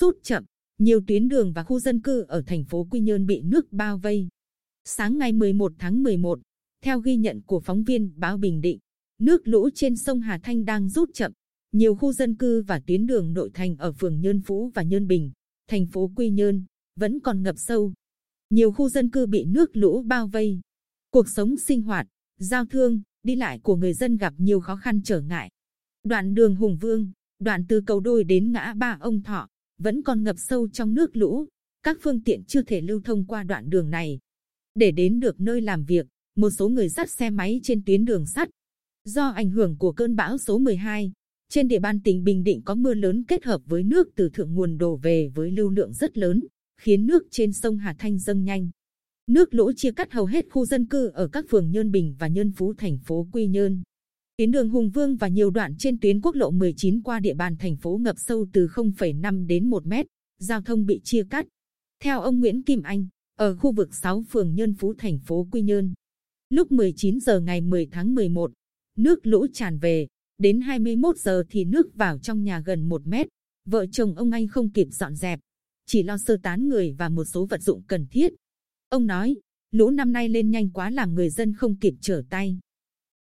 rút chậm, nhiều tuyến đường và khu dân cư ở thành phố Quy Nhơn bị nước bao vây. Sáng ngày 11 tháng 11, theo ghi nhận của phóng viên báo Bình Định, nước lũ trên sông Hà Thanh đang rút chậm, nhiều khu dân cư và tuyến đường nội thành ở phường Nhơn Phú và Nhơn Bình, thành phố Quy Nhơn vẫn còn ngập sâu. Nhiều khu dân cư bị nước lũ bao vây. Cuộc sống sinh hoạt, giao thương, đi lại của người dân gặp nhiều khó khăn trở ngại. Đoạn đường Hùng Vương, đoạn từ cầu Đôi đến ngã ba Ông Thọ vẫn còn ngập sâu trong nước lũ, các phương tiện chưa thể lưu thông qua đoạn đường này. Để đến được nơi làm việc, một số người dắt xe máy trên tuyến đường sắt. Do ảnh hưởng của cơn bão số 12, trên địa bàn tỉnh Bình Định có mưa lớn kết hợp với nước từ thượng nguồn đổ về với lưu lượng rất lớn, khiến nước trên sông Hà Thanh dâng nhanh. Nước lũ chia cắt hầu hết khu dân cư ở các phường Nhơn Bình và Nhơn Phú thành phố Quy Nhơn. Tuyến đường Hùng Vương và nhiều đoạn trên tuyến quốc lộ 19 qua địa bàn thành phố ngập sâu từ 0,5 đến 1 mét, giao thông bị chia cắt. Theo ông Nguyễn Kim Anh, ở khu vực 6 phường Nhơn Phú thành phố Quy Nhơn, lúc 19 giờ ngày 10 tháng 11, nước lũ tràn về, đến 21 giờ thì nước vào trong nhà gần 1 mét, vợ chồng ông Anh không kịp dọn dẹp, chỉ lo sơ tán người và một số vật dụng cần thiết. Ông nói, lũ năm nay lên nhanh quá làm người dân không kịp trở tay.